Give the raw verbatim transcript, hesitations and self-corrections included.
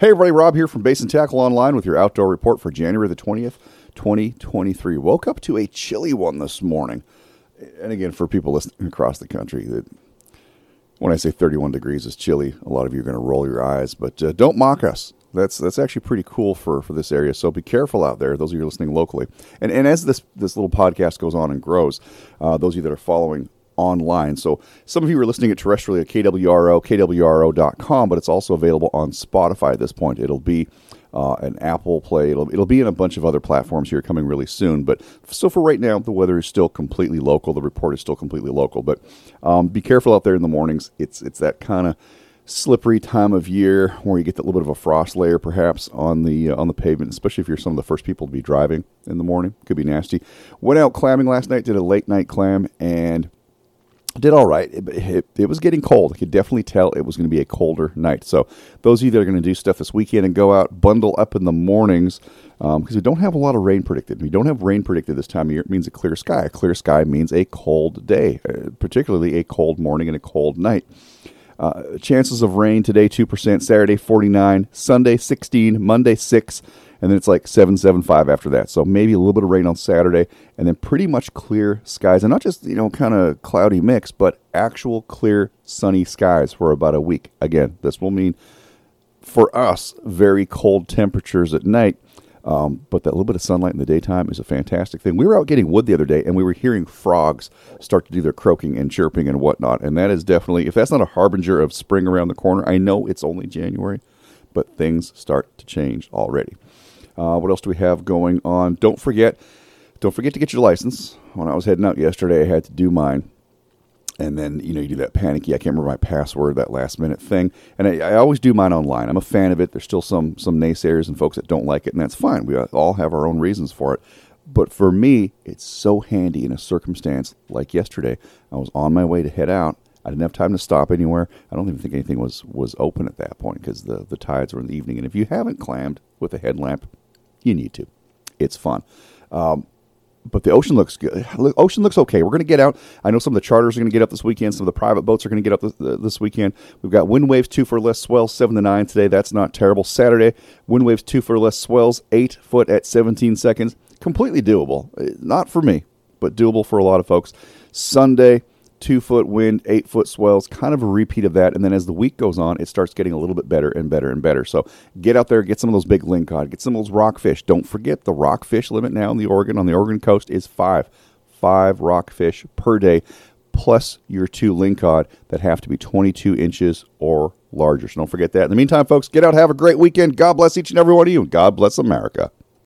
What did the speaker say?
Hey everybody, Rob here from Basin Tackle Online with your outdoor report for January the twentieth, twenty twenty-three. Woke up to a chilly one this morning. And again, for people listening across the country, that when I say thirty-one degrees is chilly, a lot of you are going to roll your eyes, but uh, don't mock us. That's that's actually pretty cool for, for this area, so be careful out there, those of you listening locally. And and as this, this little podcast goes on and grows, uh, those of you that are following online. So some of you are listening at terrestrially at K W R O, K W R O dot com, but it's also available on Spotify at this point. It'll be uh, an Apple Play. It'll, it'll be in a bunch of other platforms here coming really soon. But so for right now, the weather is still completely local. The report is still completely local. But um, be careful out there in the mornings. It's, it's that kind of slippery time of year where you get that little bit of a frost layer perhaps on the uh, on the pavement, especially if you're some of the first people to be driving in the morning. Could be nasty. Went out clamming last night, did a late night clam, and did all right. It, it, it was getting cold. I could definitely tell it was going to be a colder night. So those of you that are going to do stuff this weekend and go out, bundle up in the mornings because um, we don't have a lot of rain predicted. We don't have rain predicted this time of year. It means a clear sky. A clear sky means a cold day, uh, particularly a cold morning and a cold night. Uh, chances of rain today, two percent, Saturday, forty-nine, Sunday, sixteen, Monday, six, and then it's like seven, seven, five after that. So maybe a little bit of rain on Saturday, and then pretty much clear skies. And not just, you know, kind of cloudy mix, but actual clear sunny skies for about a week. Again, this will mean, for us, very cold temperatures at night. Um, but that little bit of sunlight in the daytime is a fantastic thing. We were out getting wood the other day, and we were hearing frogs start to do their croaking and chirping and whatnot. And that is definitely, if that's not a harbinger of spring around the corner, I know it's only January, but things start to change already. Uh, what else do we have going on? Don't forget, don't forget to get your license. When I was heading out yesterday, I had to do mine. And then, you know, you do that panicky, I can't remember my password, that last minute thing. And I, I always do mine online. I'm a fan of it. There's still some some naysayers and folks that don't like it, and that's fine. We all have our own reasons for it. But for me, it's so handy in a circumstance like yesterday. I was on my way to head out. I didn't have time to stop anywhere. I don't even think anything was, was open at that point because the, the tides were in the evening. And if you haven't clammed with a headlamp, you need to. It's fun. Um, but the ocean looks good. Ocean looks okay. We're going to get out. I know some of the charters are going to get up this weekend. Some of the private boats are going to get up this, uh, this weekend. We've got wind waves two for less swells, seven to nine today. That's not terrible. Saturday, wind waves two for less swells, eight foot at seventeen seconds. Completely doable. Not for me, but doable for a lot of folks. Sunday, two foot wind, eight foot swells, kind of a repeat of that. And then as the week goes on, it starts getting a little bit better and better and better. So get out there, get some of those big lingcod, get some of those rockfish. Don't forget the rockfish limit now in the Oregon, on the Oregon coast is five, five rockfish per day, plus your two lingcod that have to be twenty-two inches or larger. So don't forget that. In the meantime, folks, get out, have a great weekend. God bless each and every one of you. And God bless America.